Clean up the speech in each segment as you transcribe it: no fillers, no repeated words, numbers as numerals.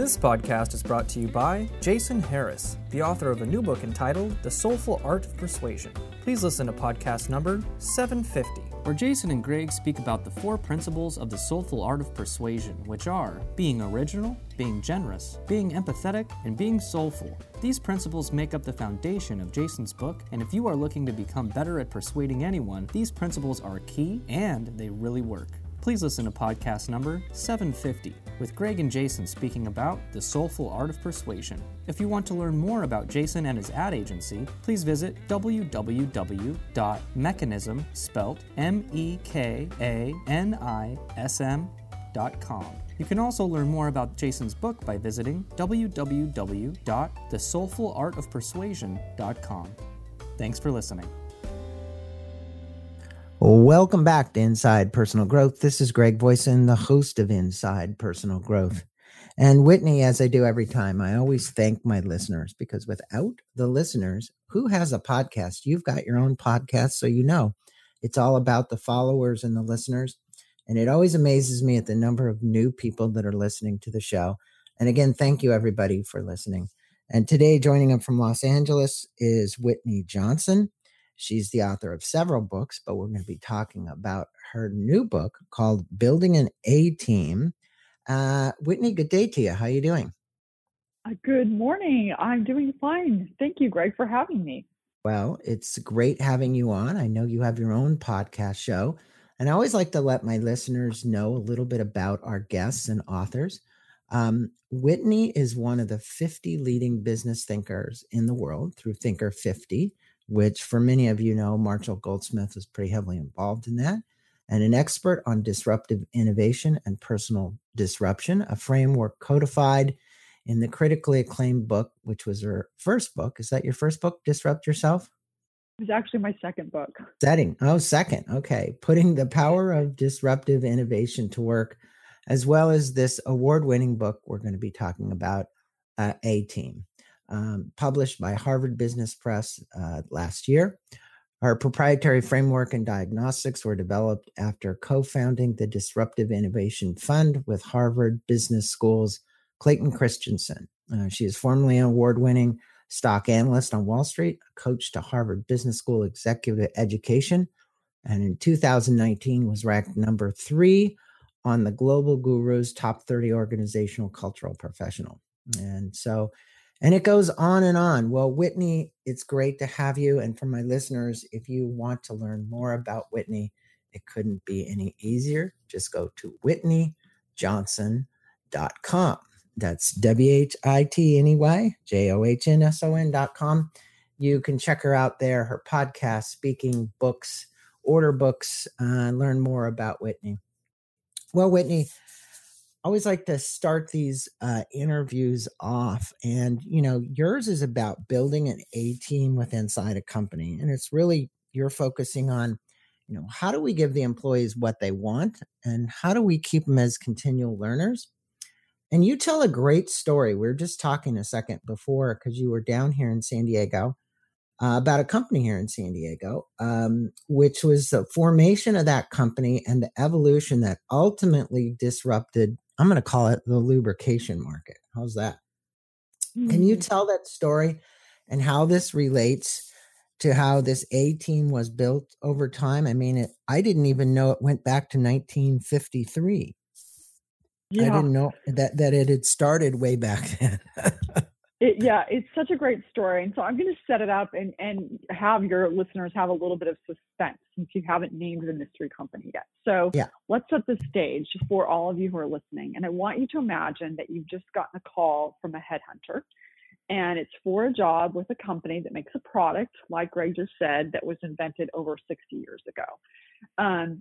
This podcast is brought to you by Jason Harris, the author of a new book entitled The Soulful Art of Persuasion. Please listen to podcast number 750, where Jason and Greg speak about the 4 principles of the soulful art of persuasion, which are being original, being generous, being empathetic, and being soulful. These principles make up the foundation of Jason's book, and if you are looking to become better at persuading anyone, these principles are key and they really work. Please listen to podcast number 750 with Greg and Jason speaking about the soulful art of persuasion. If you want to learn more about Jason and his ad agency, please visit www.mekanism, spelt mekanism.com. You can also learn more about Jason's book by visiting www.thesoulfulartofpersuasion.com. Thanks for listening. Welcome back to Inside Personal Growth. This is Greg Voysen, the host of Inside Personal Growth. And Whitney, as I do every time, I always thank my listeners, because without the listeners, who has a podcast? You've got your own podcast, so you know it's all about the followers and the listeners. And it always amazes me at the number of new people that are listening to the show. And again, thank you everybody for listening. And today joining us from Los Angeles is Whitney Johnson. She's the author of several books, but we're going to be talking about her new book called Building an A-Team. Whitney, good day to you. How are you doing? Good morning. I'm doing fine. Thank you, Greg, for having me. Well, it's great having you on. I know you have your own podcast show, and I always like to let my listeners know a little bit about our guests and authors. Whitney is one of the 50 leading business thinkers in the world through Thinker 50, which for many of you know, Marshall Goldsmith was pretty heavily involved in that, and an expert on disruptive innovation and personal disruption, a framework codified in the critically acclaimed book, which was her first book. Is that your first book, Disrupt Yourself? It was actually my second book. Second. Okay. Putting the Power of Disruptive Innovation to Work, as well as this award-winning book we're going to be talking about, A-Team. Published by Harvard Business Press last year. Her proprietary framework and diagnostics were developed after co-founding the Disruptive Innovation Fund with Harvard Business School's Clayton Christensen. She is formerly an award-winning stock analyst on Wall Street, a coach to Harvard Business School executive education, and in 2019 was ranked number 3 on the Global Guru's Top 30 Organizational Cultural Professional. And it goes on and on. Well, Whitney, it's great to have you. And for my listeners, if you want to learn more about Whitney, it couldn't be any easier. Just go to whitneyjohnson.com. That's WHITNEYJOHNSON.com. You can check her out there, her podcast, speaking, books, order books, learn more about Whitney. Well, Whitney, I always like to start these interviews off, and you know, yours is about building an A-team with inside a company, and it's really, you're focusing on, you know, how do we give the employees what they want, and how do we keep them as continual learners? And you tell a great story. We were just talking a second before, because you were down here in San Diego, about a company here in San Diego, which was the formation of that company and the evolution that ultimately disrupted, I'm going to call it, the lubrication market. How's that? Mm-hmm. Can you tell that story and how this relates to how this A-team was built over time? I mean, I didn't even know it went back to 1953. Yeah. I didn't know that it had started way back then. It's such a great story. And so I'm going to set it up and have your listeners have a little bit of suspense, since you haven't named the mystery company yet. So Let's set the stage for all of you who are listening. And I want you to imagine that you've just gotten a call from a headhunter, and it's for a job with a company that makes a product, like Greg just said, that was invented over 60 years ago. At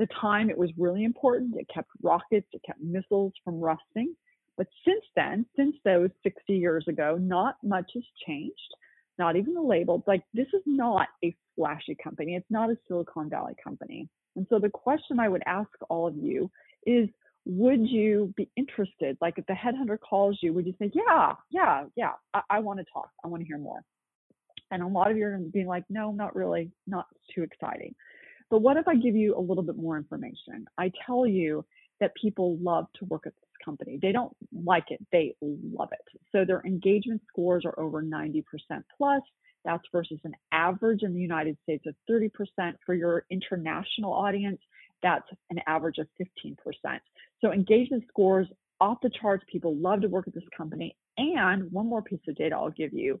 the time, it was really important. It kept rockets, it kept missiles from rusting. But since then, since those 60 years ago, not much has changed, not even the label. Like, this is not a flashy company. It's not a Silicon Valley company. And so the question I would ask all of you is, would you be interested? Like, if the headhunter calls you, would you say, yeah, I want to talk. I want to hear more. And a lot of you are going to be like, no, not really, not too exciting. But what if I give you a little bit more information? I tell you that people love to work at this company. They don't like it. They love it. So their engagement scores are over 90% plus. That's versus an average in the United States of 30%. For your international audience, that's an average of 15%. So engagement scores off the charts. People love to work at this company. And one more piece of data I'll give you,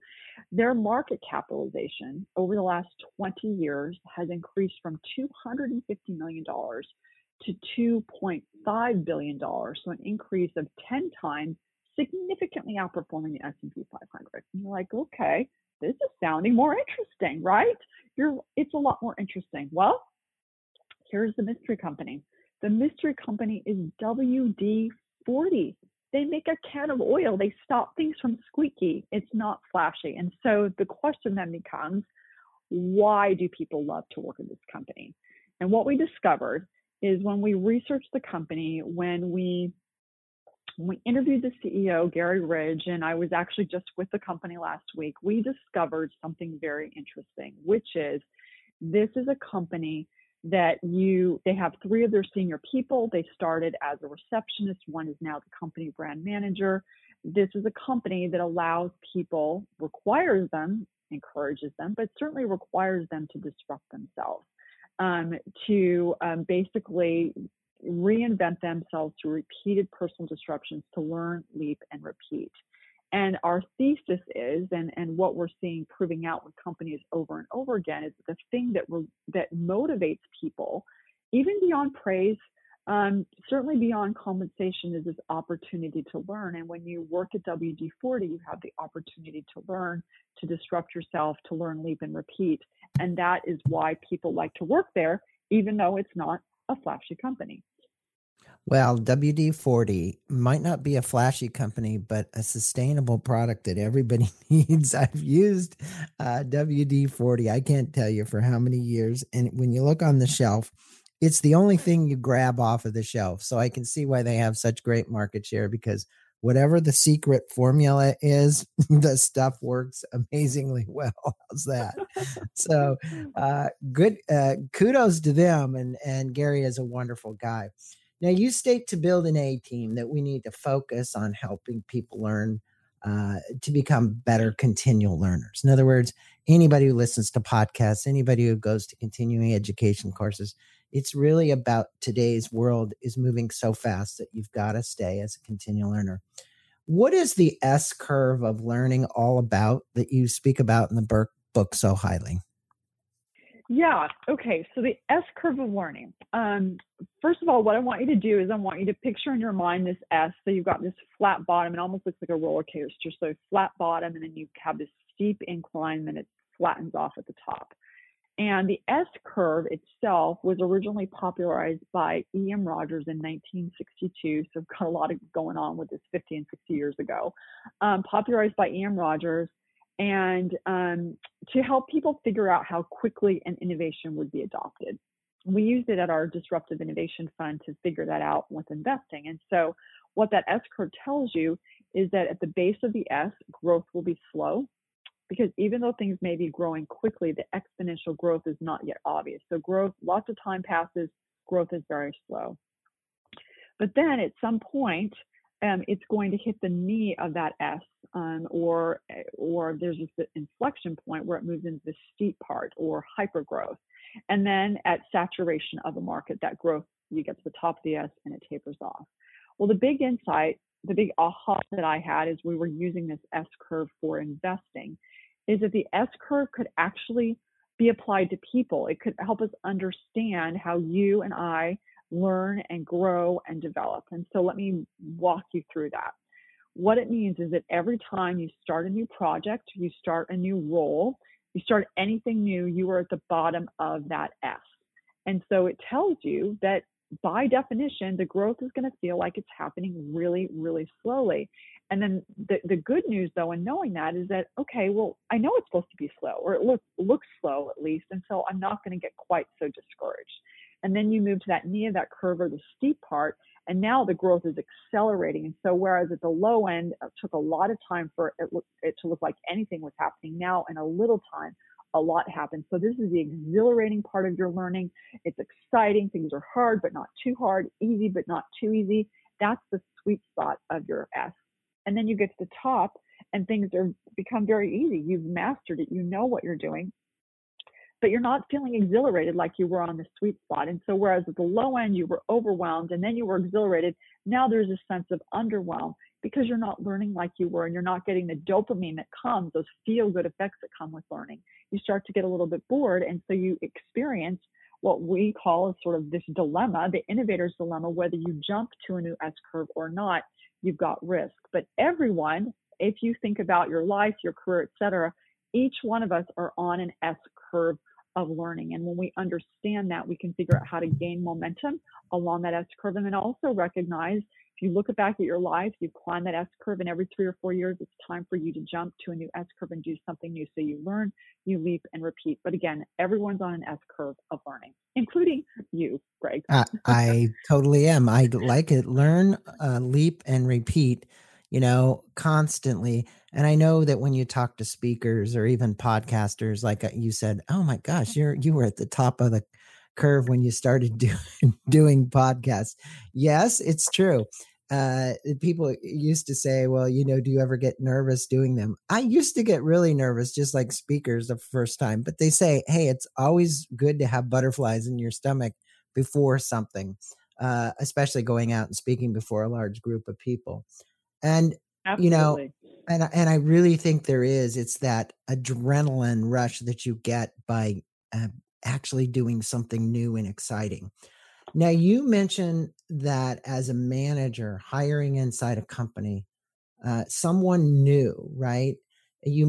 their market capitalization over the last 20 years has increased from $250 million to $2.5 billion. So an increase of 10 times, significantly outperforming the S&P 500. And you're like, okay, this is sounding more interesting, right? It's a lot more interesting. Well, here's the mystery company. The mystery company is WD-40. They make a can of oil. They stop things from squeaky. It's not flashy. And so the question then becomes, why do people love to work at this company? And what we discovered is when we researched the company, when we interviewed the CEO, Gary Ridge, and I was actually just with the company last week, we discovered something very interesting, which is this is a company that they have three of their senior people. They started as a receptionist. One is now the company brand manager. This is a company that allows people, requires them, encourages them, but certainly requires them to disrupt themselves, to basically reinvent themselves through repeated personal disruptions to learn, leap, and repeat. And our thesis is, and what we're seeing proving out with companies over and over again, is the thing that motivates people, even beyond praise, certainly beyond compensation, is this opportunity to learn. And when you work at WD-40, you have the opportunity to learn, to disrupt yourself, to learn, leap, and repeat. And that is why people like to work there, even though it's not a flashy company. Well, WD-40 might not be a flashy company, but a sustainable product that everybody needs. I've used WD-40, I can't tell you for how many years. And when you look on the shelf, it's the only thing you grab off of the shelf. So I can see why they have such great market share, because whatever the secret formula is, the stuff works amazingly well. How's that? So good. Kudos to them. And Gary is a wonderful guy. Now, you state to build an A-team that we need to focus on helping people learn to become better continual learners. In other words, anybody who listens to podcasts, anybody who goes to continuing education courses, it's really about today's world is moving so fast that you've got to stay as a continual learner. What is the S-curve of learning all about that you speak about in the book so highly? Yeah. Okay. So the S-curve of learning. First of all, what I want you to do is I want you to picture in your mind this S. So you've got this flat bottom. It almost looks like a roller coaster. So flat bottom, and then you have this steep incline, then it flattens off at the top. And the S-curve itself was originally popularized by E.M. Rogers in 1962. So got a lot of going on with this 50 and 60 years ago. Popularized by E.M. Rogers. And to help people figure out how quickly an innovation would be adopted. We used it at our Disruptive Innovation Fund to figure that out with investing. And so what that S-curve tells you is that at the base of the S, growth will be slow, because even though things may be growing quickly, the exponential growth is not yet obvious. So growth, lots of time passes, growth is very slow. But then at some point, it's going to hit the knee of that S, or there's this inflection point where it moves into the steep part or hypergrowth. And then at saturation of a market, that growth, you get to the top of the S and it tapers off. Well, the big insight, the big aha that I had as we were using this S curve for investing is that the S curve could actually be applied to people. It could help us understand how you and I learn and grow and develop. And so let me walk you through that. What it means is that every time you start a new project, you start a new role, you start anything new, you are at the bottom of that S. And so it tells you that by definition, the growth is going to feel like it's happening really, really slowly. And then the good news, though, in knowing that is that, okay, well, I know it's supposed to be slow, or it looks slow at least, and so I'm not going to get quite so discouraged. And then you move to that knee of that curve or the steep part, and now the growth is accelerating. And so whereas at the low end, it took a lot of time for it to look like anything was happening, now in a little time, a lot happens. So this is the exhilarating part of your learning. It's exciting. Things are hard, but not too hard, easy, but not too easy. That's the sweet spot of your S. And then you get to the top and things are become very easy. You've mastered it. You know what you're doing, but you're not feeling exhilarated like you were on the sweet spot. And so whereas at the low end, you were overwhelmed and then you were exhilarated, now there's a sense of underwhelm because you're not learning like you were and you're not getting the dopamine that comes, those feel-good effects that come with learning. You start to get a little bit bored, and so you experience what we call sort of this dilemma, the innovator's dilemma, whether you jump to a new S-curve or not, you've got risk. But everyone, if you think about your life, your career, et cetera, each one of us are on an S-curve of learning. And when we understand that, we can figure out how to gain momentum along that S-curve. And then also recognize, if you look back at your life, you've climbed that S-curve, and every 3 or 4 years, it's time for you to jump to a new S-curve and do something new. So you learn, you leap, and repeat. But again, everyone's on an S-curve of learning, including you, Greg. I totally am. I like it. Learn, leap, and repeat, you know, constantly. And I know that when you talk to speakers or even podcasters, like you said, oh my gosh, you were at the top of the curve when you started doing podcasts. Yes, it's true. People used to say, well, you know, do you ever get nervous doing them? I used to get really nervous, just like speakers the first time, but they say, hey, it's always good to have butterflies in your stomach before something, especially going out and speaking before a large group of people. And, Absolutely. You know, and I really think there is, it's that adrenaline rush that you get by actually doing something new and exciting. Now, you mentioned that as a manager hiring inside a company, someone new, right? It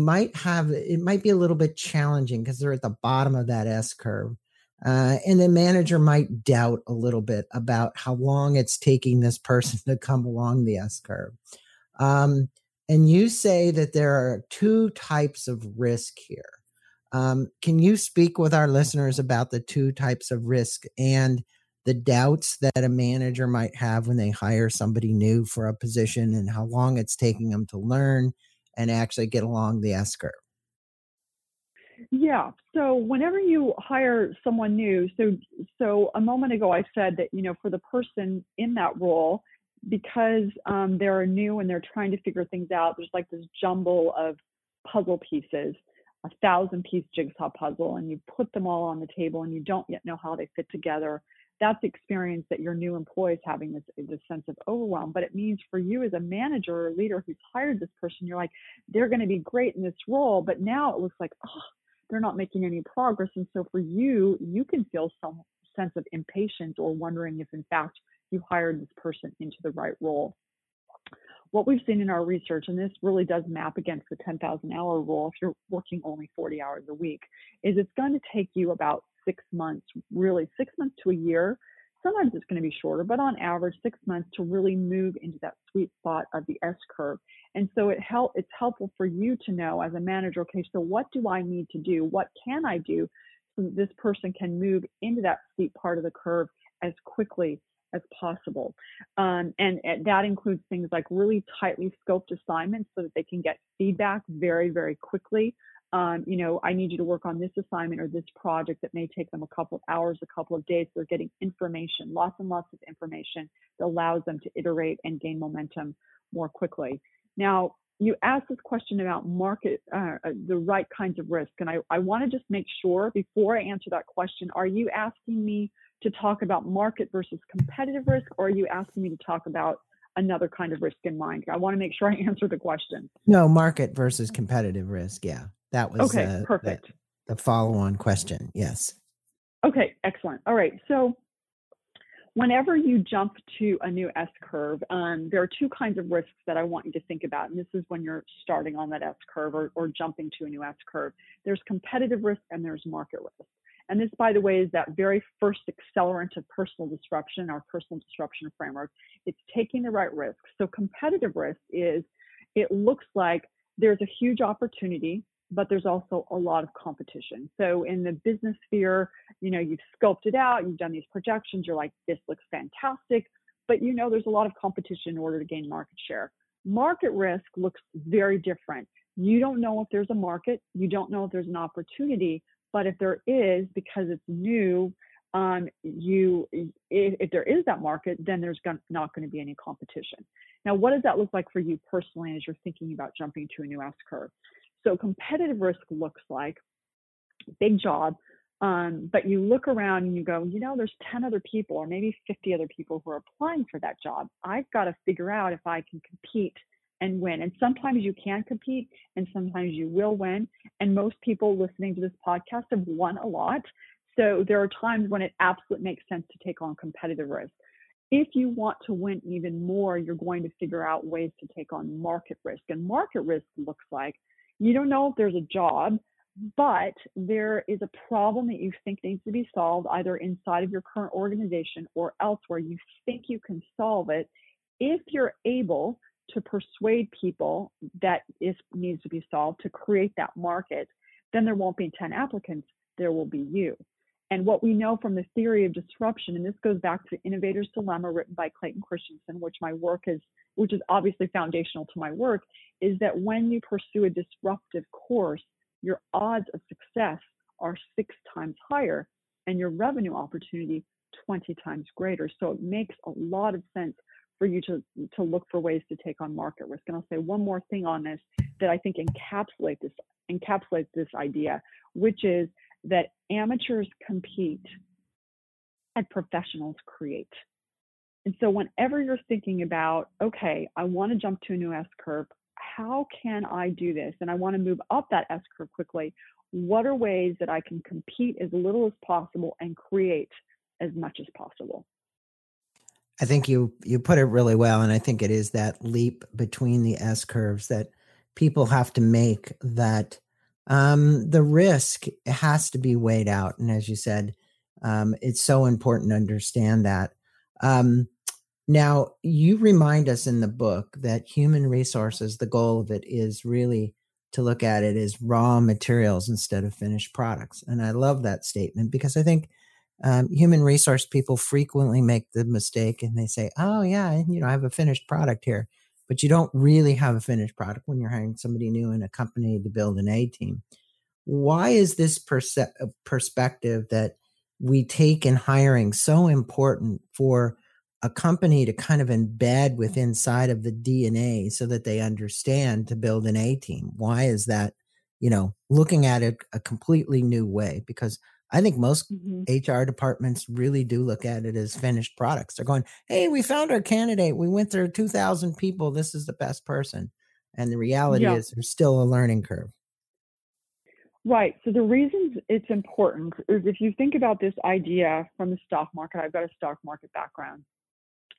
might be a little bit challenging because they're at the bottom of that S curve. And the manager might doubt a little bit about how long it's taking this person to come along the S curve. And you say that there are two types of risk here. Can you speak with our listeners about the two types of risk and the doubts that a manager might have when they hire somebody new for a position, and how long it's taking them to learn and actually get along the S curve? Yeah. So whenever you hire someone new, so a moment ago, I said that, you know, for the person in that role, because they're new and they're trying to figure things out, there's like this jumble of puzzle pieces, 1,000-piece jigsaw puzzle, and you put them all on the table and you don't yet know how they fit together. That's the experience that your new employee is having, this sense of overwhelm. But it means for you as a manager or leader who's hired this person, you're like, they're going to be great in this role, but now it looks like, oh, they're not making any progress. And so for you, you can feel some sense of impatience or wondering if, in fact, you hired this person into the right role. What we've seen in our research, and this really does map against the 10,000-hour rule, if you're working only 40 hours a week, is it's going to take you about 6 months, really 6 months to a year. Sometimes it's going to be shorter, but on average, 6 months to really move into that sweet spot of the S curve. And so it's helpful for you to know as a manager, okay, so what do I need to do? What can I do so that this person can move into that steep part of the curve as quickly as possible? And that includes things like really tightly scoped assignments so that they can get feedback very, very quickly. You know, I need you to work on this assignment or this project that may take them a couple of hours, a couple of days. They're getting information, lots and lots of information that allows them to iterate and gain momentum more quickly. Now, you asked this question about market, the right kinds of risk. And I want to just make sure before I answer that question, are you asking me to talk about market versus competitive risk, or are you asking me to talk about another kind of risk in mind? I want to make sure I answer the question. No, market versus competitive risk. Yeah, that was okay, perfect. The follow-on question. Yes. Okay, excellent. All right. So whenever you jump to a new S-curve, there are two kinds of risks that I want you to think about. And this is when you're starting on that S-curve or jumping to a new S-curve. There's competitive risk and there's market risk. And this, by the way, is that very first accelerant of personal disruption, our personal disruption framework. It's taking the right risk. So competitive risk is, it looks like there's a huge opportunity, but there's also a lot of competition. So in the business sphere, you know, you've scoped it out, you've done these projections, you're like, this looks fantastic, but you know, there's a lot of competition in order to gain market share. Market risk looks very different. You don't know if there's a market, you don't know if there's an opportunity, but if there is, because it's new, if there is that market, then there's not going to be any competition. Now, what does that look like for you personally as you're thinking about jumping to a new S-curve? So competitive risk looks like big job, but you look around and you go, you know, there's 10 other people or maybe 50 other people who are applying for that job. I've got to figure out if I can compete and win. And sometimes you can compete and sometimes you will win. And most people listening to this podcast have won a lot. So there are times when it absolutely makes sense to take on competitive risk. If you want to win even more, you're going to figure out ways to take on market risk. And market risk looks like you don't know if there's a job, but there is a problem that you think needs to be solved either inside of your current organization or elsewhere. You think you can solve it if you're able to persuade people that it needs to be solved to create that market. Then there won't be 10 applicants, there will be you. And what we know from the theory of disruption, and this goes back to Innovator's Dilemma written by Clayton Christensen, which is obviously foundational to my work, is that when you pursue a disruptive course, your odds of success are 6 times higher and your revenue opportunity 20 times greater. So it makes a lot of sense for you to look for ways to take on market risk. And I'll say one more thing on this that I think encapsulates this idea, which is that amateurs compete and professionals create. And so whenever you're thinking about, okay, I want to jump to a new S-curve, how can I do this? And I want to move up that S-curve quickly. What are ways that I can compete as little as possible and create as much as possible? I think you put it really well. And I think it is that leap between the S-curves that people have to make, that the risk has to be weighed out. And as you said, it's so important to understand that. Now, you remind us in the book that human resources, the goal of it is really to look at it as raw materials instead of finished products. And I love that statement because I think human resource people frequently make the mistake and they say, oh, yeah, you know, I have a finished product here. But you don't really have a finished product when you're hiring somebody new in a company to build an A-team. Why is this perspective that we take in hiring so important for a company to kind of embed within side of the DNA so that they understand to build an A-team? Why is that, you know, looking at it a completely new way? Because I think most HR departments really do look at it as finished products. They're going, hey, we found our candidate. We went through 2,000 people. This is the best person. And the reality is there's still a learning curve. Right. So the reasons it's important is if you think about this idea from the stock market, I've got a stock market background.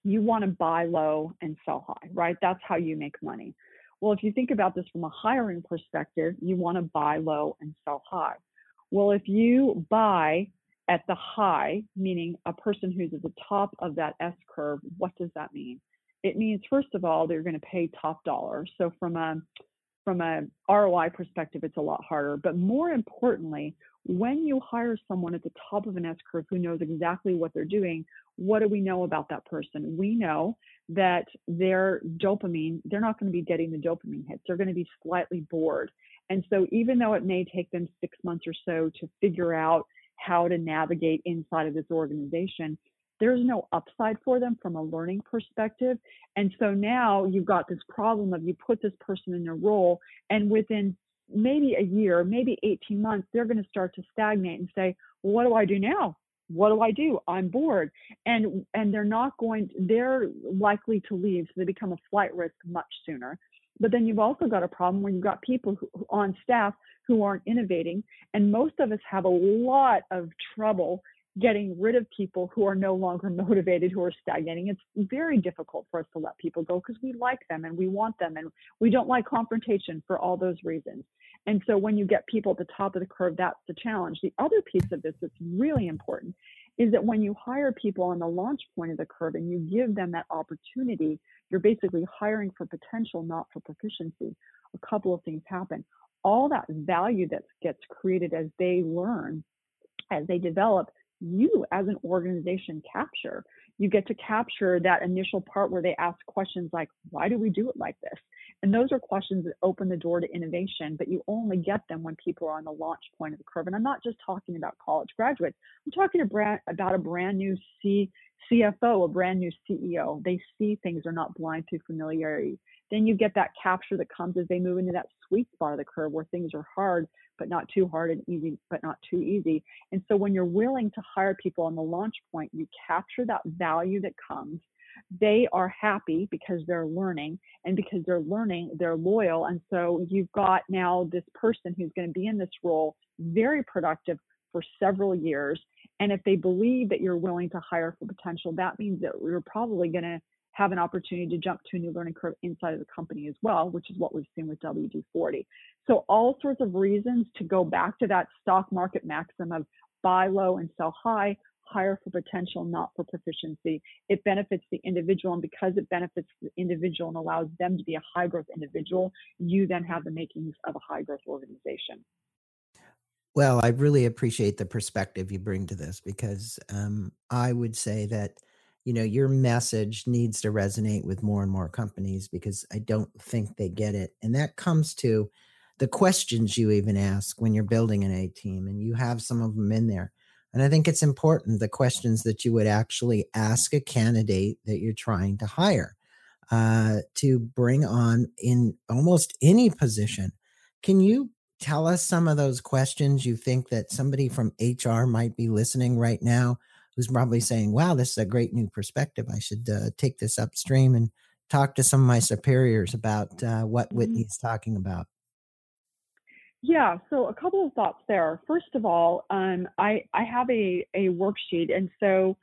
You want to buy low and sell high, right? That's how you make money. Well, if you think about this from a hiring perspective, you want to buy low and sell high. Well, if you buy at the high, meaning a person who's at the top of that S curve, what does that mean? It means, first of all, they're going to pay top dollar. So from a ROI perspective, it's a lot harder. But more importantly, when you hire someone at the top of an S curve who knows exactly what they're doing, what do we know about that person? We know that their dopamine, they're not going to be getting the dopamine hits. They're going to be slightly bored. And so even though it may take them 6 months or so to figure out how to navigate inside of this organization, there's no upside for them from a learning perspective. And so now you've got this problem of you put this person in a role and within maybe a year, maybe 18 months, they're going to start to stagnate and say, well, what do I do now? What do I do? I'm bored. And they're likely to leave. So they become a flight risk much sooner. But then you've also got a problem where you've got people on staff who aren't innovating. And most of us have a lot of trouble getting rid of people who are no longer motivated, who are stagnating. It's very difficult for us to let people go because we like them and we want them and we don't like confrontation for all those reasons. And so when you get people at the top of the curve, that's the challenge. The other piece of this that's really important is that when you hire people on the launch point of the curve and you give them that opportunity, you're basically hiring for potential, not for proficiency. A couple of things happen. All that value that gets created as they learn, as they develop, you as an organization capture. You get to capture that initial part where they ask questions like, why do we do it like this? And those are questions that open the door to innovation, but you only get them when people are on the launch point of the curve. And I'm not just talking about college graduates. I'm talking about a brand new CFO, a brand new CEO. They see things, they're not blind to familiarity. Then you get that capture that comes as they move into that sweet spot of the curve where things are hard, but not too hard, and easy, but not too easy. And so when you're willing to hire people on the launch point, you capture that value that comes. They are happy because they're learning, and because they're learning, they're loyal. And so you've got now this person who's going to be in this role, very productive for several years. And if they believe that you're willing to hire for potential, that means that you're probably going to have an opportunity to jump to a new learning curve inside of the company as well, which is what we've seen with WD-40. So all sorts of reasons to go back to that stock market maxim of buy low and sell high, hire for potential, not for proficiency. It benefits the individual, and because it benefits the individual and allows them to be a high growth individual, you then have the makings of a high growth organization. Well, I really appreciate the perspective you bring to this, because I would say that, you know, your message needs to resonate with more and more companies, because I don't think they get it. And that comes to the questions you even ask when you're building an A-team, and you have some of them in there. And I think it's important, the questions that you would actually ask a candidate that you're trying to hire to bring on in almost any position. Can you tell us some of those questions you think that somebody from HR might be listening right now, who's probably saying, wow, this is a great new perspective. I should take this upstream and talk to some of my superiors about what Whitney's talking about. Yeah, so a couple of thoughts there. First of all, I have a worksheet. And so,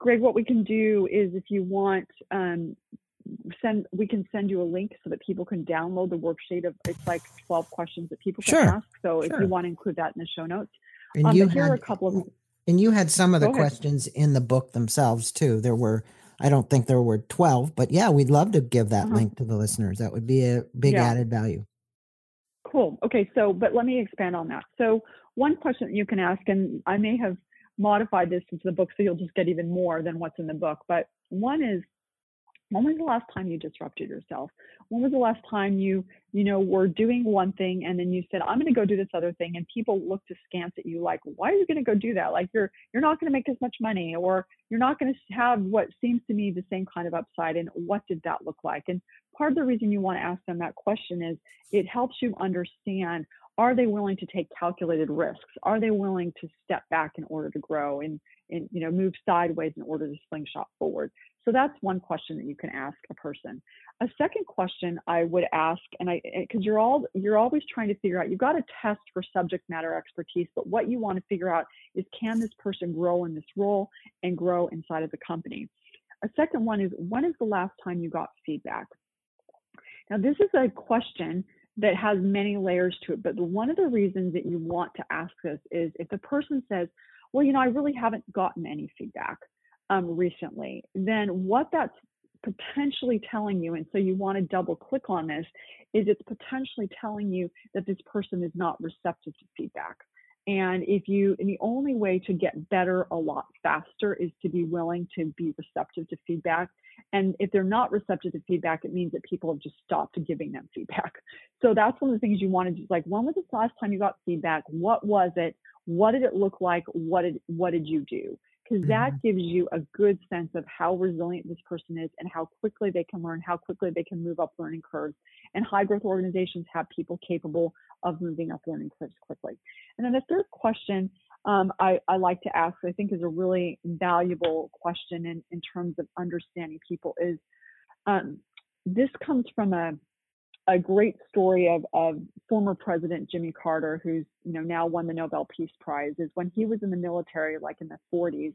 Greg, what we can do is, if you want, we can send you a link so that people can download the worksheet. It's like 12 questions that people can ask. So if you want to include that in the show notes. And you had some of the questions in the book themselves too. I don't think there were 12, but yeah, we'd love to give that link to the listeners. That would be a big added value. Cool. Okay. So, but let me expand on that. So one question that you can ask, and I may have modified this into the book, so you'll just get even more than what's in the book. But one is, when was the last time you disrupted yourself? When was the last time you were doing one thing and then you said, I'm going to go do this other thing, and people looked askance at you like, why are you going to go do that? Like you're not going to make as much money, or you're not going to have what seems to me the same kind of upside. And what did that look like? And part of the reason you want to ask them that question is it helps you understand, are they willing to take calculated risks? Are they willing to step back in order to grow and move sideways in order to slingshot forward? So that's one question that you can ask a person. A second question I would ask, because you're always trying to figure out, you've got to test for subject matter expertise, but what you want to figure out is, can this person grow in this role and grow inside of the company? A second one is, when is the last time you got feedback? Now, this is a question that has many layers to it, but one of the reasons that you want to ask this is if the person says, well, I really haven't gotten any feedback recently, then what that's potentially telling you, and so you want to double click on this, is it's potentially telling you that this person is not receptive to feedback. And the only way to get better a lot faster is to be willing to be receptive to feedback. And if they're not receptive to feedback, it means that people have just stopped giving them feedback. So that's one of the things you want to do. Like, when was the last time you got feedback? What was it? What did it look like? What did you do? Because that gives you a good sense of how resilient this person is and how quickly they can learn, how quickly they can move up learning curves. And high growth organizations have people capable of moving up learning curves quickly. And then the third question I like to ask, I think is a really valuable question in terms of understanding people, is this comes from a great story of former President Jimmy Carter, who's now won the Nobel Peace Prize, is when he was in the military, like in the 40s,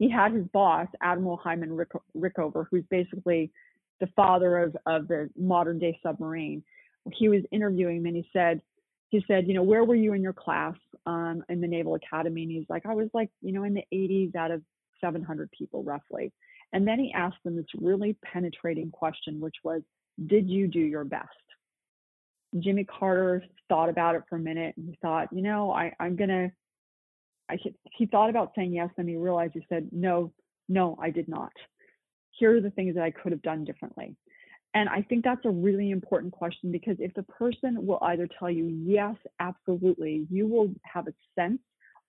he had his boss, Admiral Hyman Rickover, who's basically the father of the modern day submarine. He was interviewing him, and he said, where were you in your class in the Naval Academy? And he's like, I was like, in the 80s out of 700 people roughly. And then he asked them this really penetrating question, which was, did you do your best? Jimmy Carter thought about it for a minute, and he thought, he thought about saying yes, and he realized, he said, no, I did not. Here are the things that I could have done differently. And I think that's a really important question, because if the person will either tell you, yes, absolutely, you will have a sense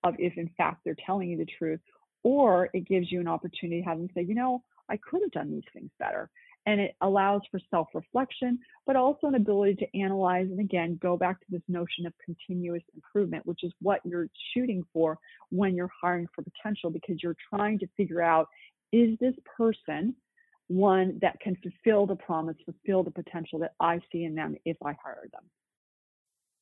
of if in fact they're telling you the truth, or it gives you an opportunity to have them say, you know, I could have done these things better. And it allows for self-reflection, but also an ability to analyze. And again, go back to this notion of continuous improvement, which is what you're shooting for when you're hiring for potential, because you're trying to figure out, is this person one that can fulfill the promise, fulfill the potential that I see in them if I hire them?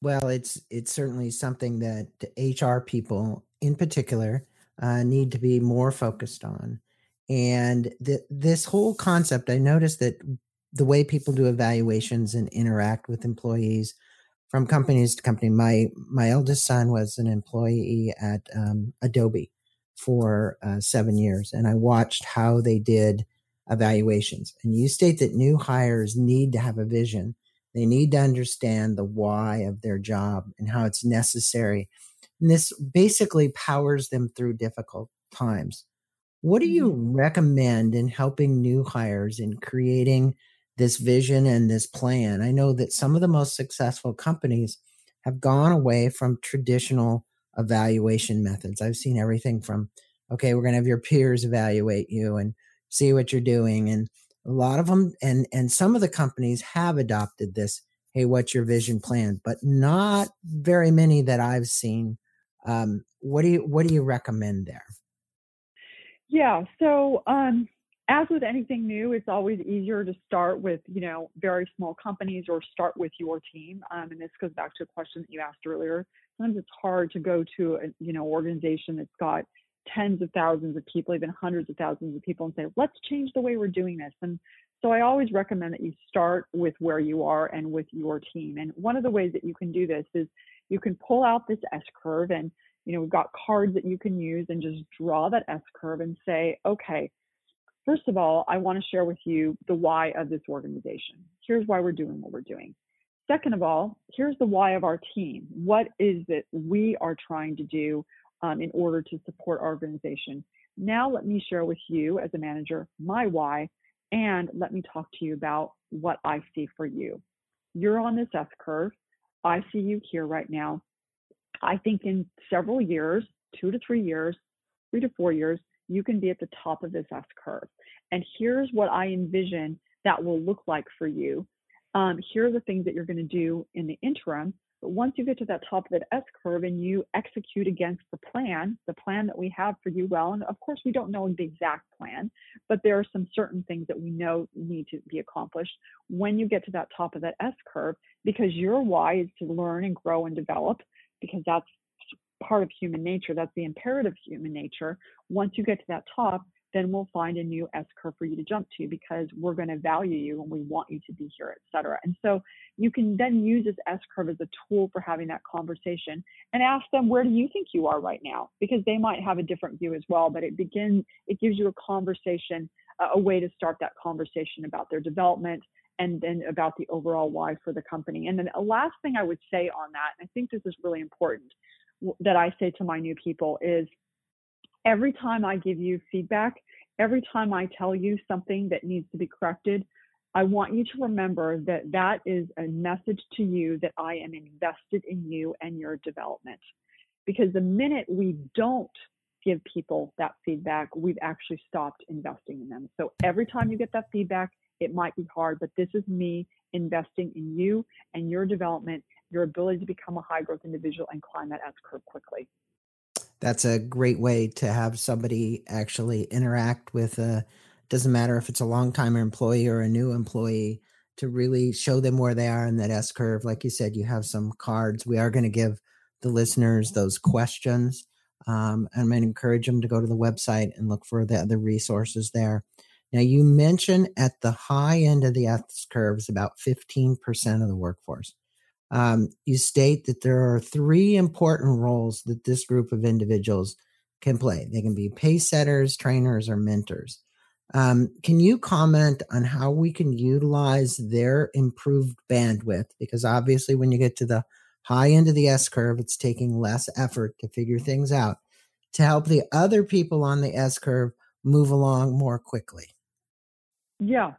Well, it's certainly something that HR people in particular need to be more focused on. And this whole concept, I noticed that the way people do evaluations and interact with employees from companies to company. My eldest son was an employee at Adobe for 7 years, and I watched how they did evaluations. And you state that new hires need to have a vision. They need to understand the why of their job and how it's necessary. And this basically powers them through difficult times. What do you recommend in helping new hires in creating this vision and this plan? I know that some of the most successful companies have gone away from traditional evaluation methods. I've seen everything from, okay, we're going to have your peers evaluate you and see what you're doing. And a lot of them, and some of the companies have adopted this, hey, what's your vision plan? But not very many that I've seen. What do you recommend there? Yeah. So as with anything new, it's always easier to start with, you know, very small companies or start with your team. And this goes back to a question that you asked earlier. Sometimes it's hard to go to a, you know, organization that's got tens of thousands of people, even hundreds of thousands of people, and say, let's change the way we're doing this. And so I always recommend that you start with where you are and with your team. And one of the ways that you can do this is you can pull out this S curve, and you know, we've got cards that you can use, and just draw that S curve and say, okay, first of all, I want to share with you the why of this organization. Here's why we're doing what we're doing. Second of all, here's the why of our team. What is it we are trying to do in order to support our organization? Now let me share with you as a manager my why, and let me talk to you about what I see for you. You're on this S curve. I see you here right now. I think in several years, 2 to 3 years, 3 to 4 years, you can be at the top of this S curve. And here's what I envision that will look like for you. Here are the things that you're going to do in the interim. But once you get to that top of that S curve and you execute against the plan that we have for you, well, and of course we don't know the exact plan, but there are some certain things that we know need to be accomplished when you get to that top of that S curve, because your why is to learn and grow and develop, because that's part of human nature. That's the imperative human nature. Once you get to that top, then we'll find a new S curve for you to jump to, because we're going to value you and we want you to be here, et cetera. And so you can then use this S curve as a tool for having that conversation, and ask them, where do you think you are right now? Because they might have a different view as well, but it gives you a conversation, a way to start that conversation about their development, and then about the overall why for the company. And then the last thing I would say on that, and I think this is really important that I say to my new people, is every time I give you feedback, every time I tell you something that needs to be corrected, I want you to remember that that is a message to you that I am invested in you and your development. Because the minute we don't give people that feedback, we've actually stopped investing in them. So every time you get that feedback, it might be hard, but this is me investing in you and your development, your ability to become a high growth individual and climb that S curve quickly. That's a great way to have somebody actually interact with doesn't matter if it's a long-time employee or a new employee, to really show them where they are in that S curve. Like you said, you have some cards. We are going to give the listeners those questions. I'm going to encourage them to go to the website and look for the other resources there. Now, you mentioned at the high end of the S curves, about 15% of the workforce. You state that there are 3 important roles that this group of individuals can play. They can be pace setters, trainers, or mentors. Can you comment on how we can utilize their improved bandwidth? Because obviously when you get to the high end of the S curve, it's taking less effort to figure things out, to help the other people on the S curve move along more quickly. Yeah.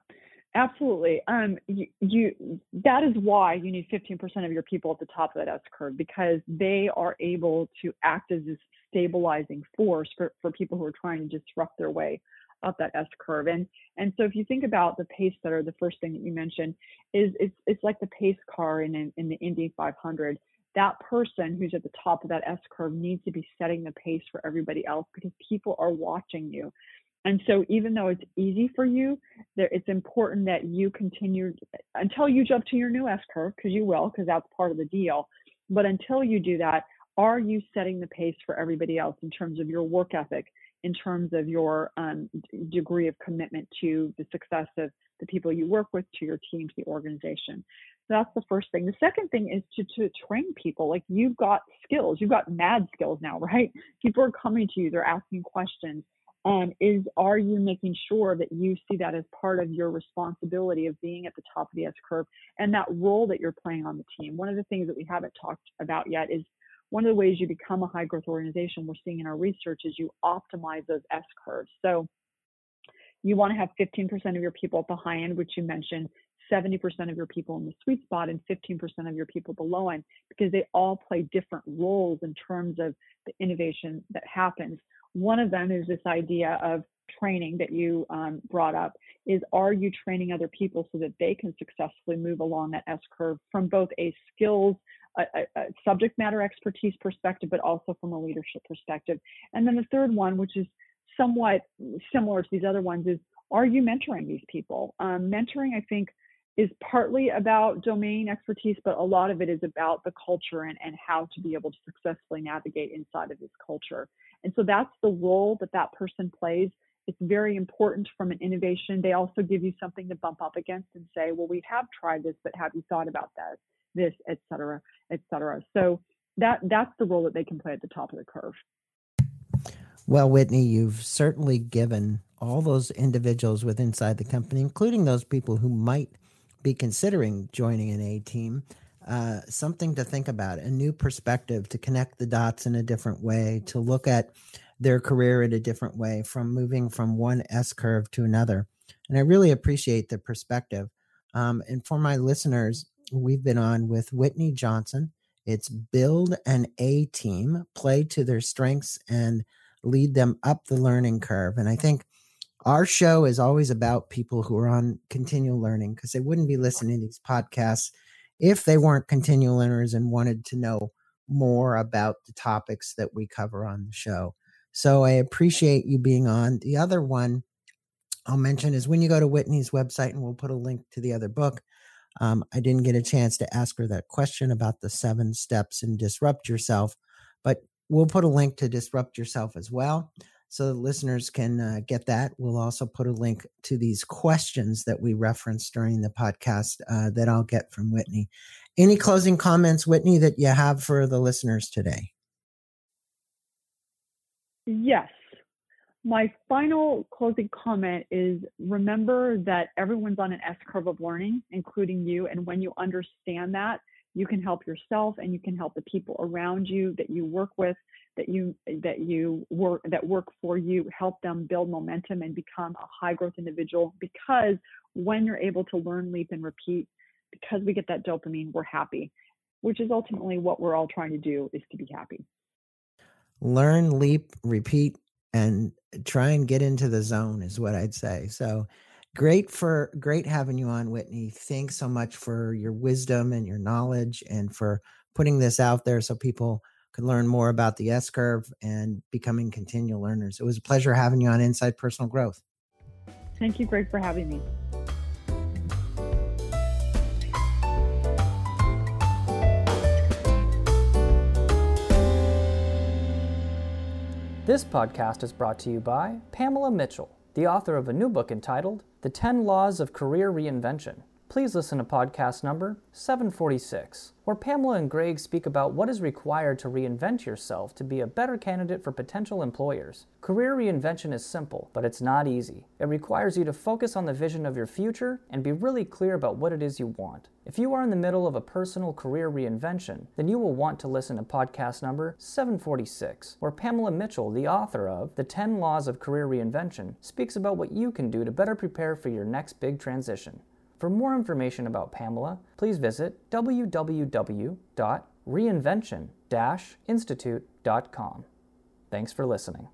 Absolutely. That is why you need 15% of your people at the top of that S curve, because they are able to act as this stabilizing force for people who are trying to disrupt their way up that S curve. And so if you think about the pace setter, the first thing that you mentioned is it's like the pace car in the Indy 500. That person who's at the top of that S curve needs to be setting the pace for everybody else, because people are watching you. And so even though it's easy for you, it's important that you continue until you jump to your new S curve, because you will, because that's part of the deal. But until you do that, are you setting the pace for everybody else in terms of your work ethic, in terms of your degree of commitment to the success of the people you work with, to your team, to the organization? So that's the first thing. The second thing is to train people. Like, you've got skills, you've got mad skills now, right? People are coming to you, they're asking questions. Are you making sure that you see that as part of your responsibility of being at the top of the S curve and that role that you're playing on the team? One of the things that we haven't talked about yet is one of the ways you become a high growth organization we're seeing in our research is you optimize those S curves. So you want to have 15% of your people at the high end, which you mentioned, 70% of your people in the sweet spot, and 15% of your people at the low end, because they all play different roles in terms of the innovation that happens. One of them is this idea of training that you brought up. Are you training other people so that they can successfully move along that S curve from both a skills, a subject matter expertise perspective, but also from a leadership perspective? And then the third one, which is somewhat similar to these other ones, is are you mentoring these people? Mentoring, I think, is partly about domain expertise, but a lot of it is about the culture and how to be able to successfully navigate inside of this culture. And so that's the role that person plays. It's very important from an innovation. They also give you something to bump up against and say, well, we have tried this, but have you thought about this, et cetera, et cetera. So that's the role that they can play at the top of the curve. Well, Whitney, you've certainly given all those individuals with inside the company, including those people who might be considering joining an A-team, something to think about, a new perspective, to connect the dots in a different way, to look at their career in a different way, from moving from one S curve to another. And I really appreciate the perspective. And for my listeners, we've been on with Whitney Johnson. It's Build an A-Team, Play to Their Strengths and Lead Them Up the Learning Curve. And I think our show is always about people who are on continual learning, because they wouldn't be listening to these podcasts if they weren't continual learners and wanted to know more about the topics that we cover on the show. So I appreciate you being on. The other one I'll mention is when you go to Whitney's website, and we'll put a link to the other book. I didn't get a chance to ask her that question about the 7 steps in Disrupt Yourself, but we'll put a link to Disrupt Yourself as well, so the listeners can get that. We'll also put a link to these questions that we referenced during the podcast that I'll get from Whitney. Any closing comments, Whitney, that you have for the listeners today? Yes. My final closing comment is, remember that everyone's on an S curve of learning, including you. And when you understand that, you can help yourself, and you can help the people around you that you work with, that work for you. Help them build momentum and become a high growth individual, because when you're able to learn, leap, and repeat, because we get that dopamine, we're happy, which is ultimately what we're all trying to do, is to be happy. Learn, leap, repeat, and try and get into the zone is what I'd say. So great having you on, Whitney. Thanks so much for your wisdom and your knowledge, and for putting this out there so people could learn more about the S curve and becoming continual learners. It was a pleasure having you on Inside Personal Growth. Thank you, Greg, for having me. This podcast is brought to you by Pamela Mitchell, the author of a new book entitled The 10 Laws of Career Reinvention. please listen to podcast number 746, where Pamela and Greg speak about what is required to reinvent yourself to be a better candidate for potential employers. Career reinvention is simple, but it's not easy. It requires you to focus on the vision of your future and be really clear about what it is you want. If you are in the middle of a personal career reinvention, then you will want to listen to podcast number 746, where Pamela Mitchell, the author of The 10 Laws of Career Reinvention, speaks about what you can do to better prepare for your next big transition. For more information about Pamela, please visit www.reinvention-institute.com. Thanks for listening.